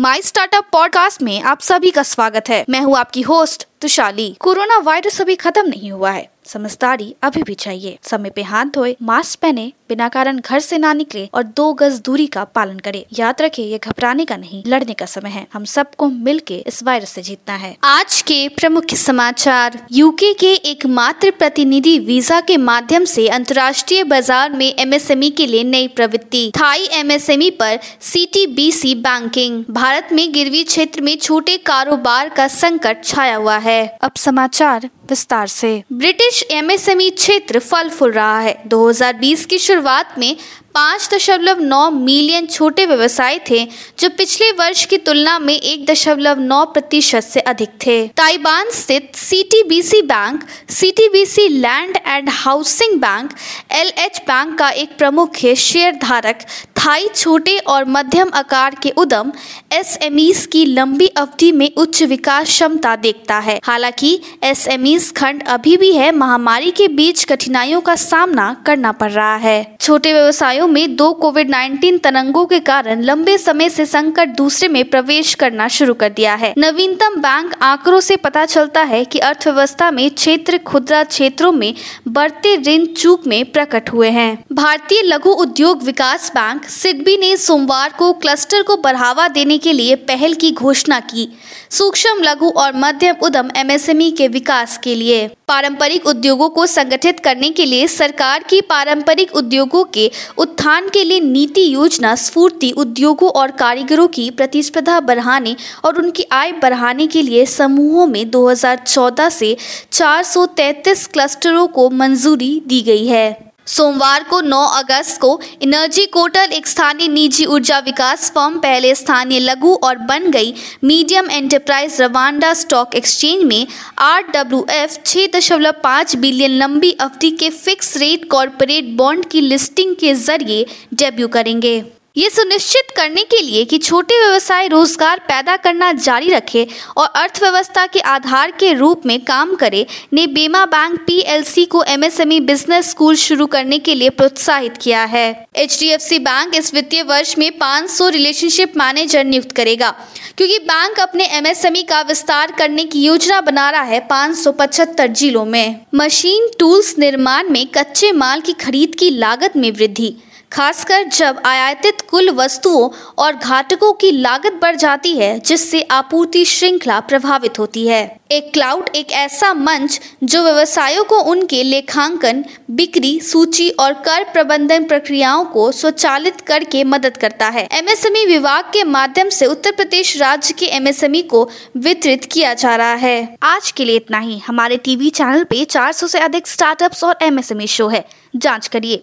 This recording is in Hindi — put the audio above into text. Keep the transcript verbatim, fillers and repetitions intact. माई स्टार्टअप पॉडकास्ट में आप सभी का स्वागत है। मैं हूँ आपकी होस्ट तुशाली। कोरोना वायरस अभी खत्म नहीं हुआ है, समझदारी अभी भी चाहिए। समय पे हाथ धोए, मास्क पहने, बिना कारण घर से ना निकले और दो गज दूरी का पालन करें। याद रखें, ये घबराने का नहीं, लड़ने का समय है। हम सबको मिलके इस वायरस से जीतना है। आज के प्रमुख समाचार। यूके के एकमात्र प्रतिनिधि वीजा के माध्यम से अंतर्राष्ट्रीय बाजार में एमएसएमई के लिए नई प्रवृत्ति। थाई एमएसएमई पर सीटीबीसी बैंकिंग। भारत में गिरवी क्षेत्र में छोटे कारोबार का संकट छाया हुआ है। अब समाचार विस्तार से। ब्रिटिश एमएसएमई क्षेत्र फल फूल रहा है। दो हज़ार बीस की शुरुआत में पाँच दशमलव नौ मिलियन छोटे व्यवसाय थे, जो पिछले वर्ष की तुलना में एक दशमलव नौ प्रतिशत से अधिक थे। ताइवान स्थित CTBC bank, CTBC land and housing bank, LH bank का एक प्रमुख शेयरधारक थाई छोटे और मध्यम आकार के उद्यम एसएमईस की लंबी अवधि में उच्च विकास क्षमता देखता है। हालांकि एसएमईस खंड अभी भी है महामारी के बीच कठिनाइयों का सामना करना पड़ रहा है। छोटे व्यवसायों में दो कोविड उन्नीस तरंगों के कारण लंबे समय से संकट दूसरे में प्रवेश करना शुरू कर दिया है। नवीनतम बैंक आंकड़ों से पता चलता है कि अर्थव्यवस्था में क्षेत्र खुदरा क्षेत्रों में बढ़ते ऋण चूक में प्रकट हुए हैं। भारतीय लघु उद्योग विकास बैंक सिडबी ने सोमवार को क्लस्टर को बढ़ावा देने के लिए पहल की घोषणा की, सूक्ष्म लघु और मध्यम उद्यम एमएसएमई के विकास के लिए। पारंपरिक उद्योगों को संगठित करने के लिए सरकार की पारंपरिक उद्योगों के उत्थान के लिए नीति योजना स्फूर्ति उद्योगों और कारीगरों की प्रतिस्पर्धा बढ़ाने और उनकी आय बढ़ाने के लिए समूहों में दो हज़ार चौदह से चार सौ तैंतीस क्लस्टरों को मंजूरी दी गई है। सोमवार को नौ अगस्त को एनर्जीकोटल एक स्थानीय निजी ऊर्जा विकास फर्म पहले स्थानीय लघु और बन गई medium enterprise Rwanda stock exchange में आरडब्ल्यूएफ छह दशमलव पाँच बिलियन लंबी अवधि के फिक्स रेट कॉरपोरेट बॉन्ड की लिस्टिंग के जरिए डेब्यू करेंगे। ये सुनिश्चित करने के लिए कि छोटे व्यवसाय रोजगार पैदा करना जारी रखे और अर्थव्यवस्था के आधार के रूप में काम करे, ने वेमा बैंक पीएलसी को एमएसएमई बिजनेस स्कूल शुरू करने के लिए प्रोत्साहित किया है। एचडीएफसी बैंक इस वित्तीय वर्ष में पाँच सौ रिलेशनशिप मैनेजर नियुक्त करेगा। क्योंकि बैंक अपने एमएसएमई का विस्तार करने की योजना बना रहा है पाँच सौ पचहत्तर जिलों में। मशीन टूल्स निर्माण में कच्चे माल की खरीद की लागत में वृद्धि, खासकर जब आयातित कुल वस्तुओं और घटकों की लागत बढ़ जाती है, जिससे आपूर्ति श्रृंखला प्रभावित होती है। एक क्लाउड एक ऐसा मंच जो व्यवसायों को उनके लेखांकन, बिक्री सूची और कर प्रबंधन प्रक्रियाओं को स्वचालित करके मदद करता है। एमएसएमई विभाग के माध्यम से उत्तर प्रदेश राज्य के एमएसएमई को वितरित किया जा रहा है। आज के लिए इतना ही। हमारे टीवी चैनल पे चार सौ से अधिक स्टार्टअप्स और एमएसएमई शो है, जाँच करिए।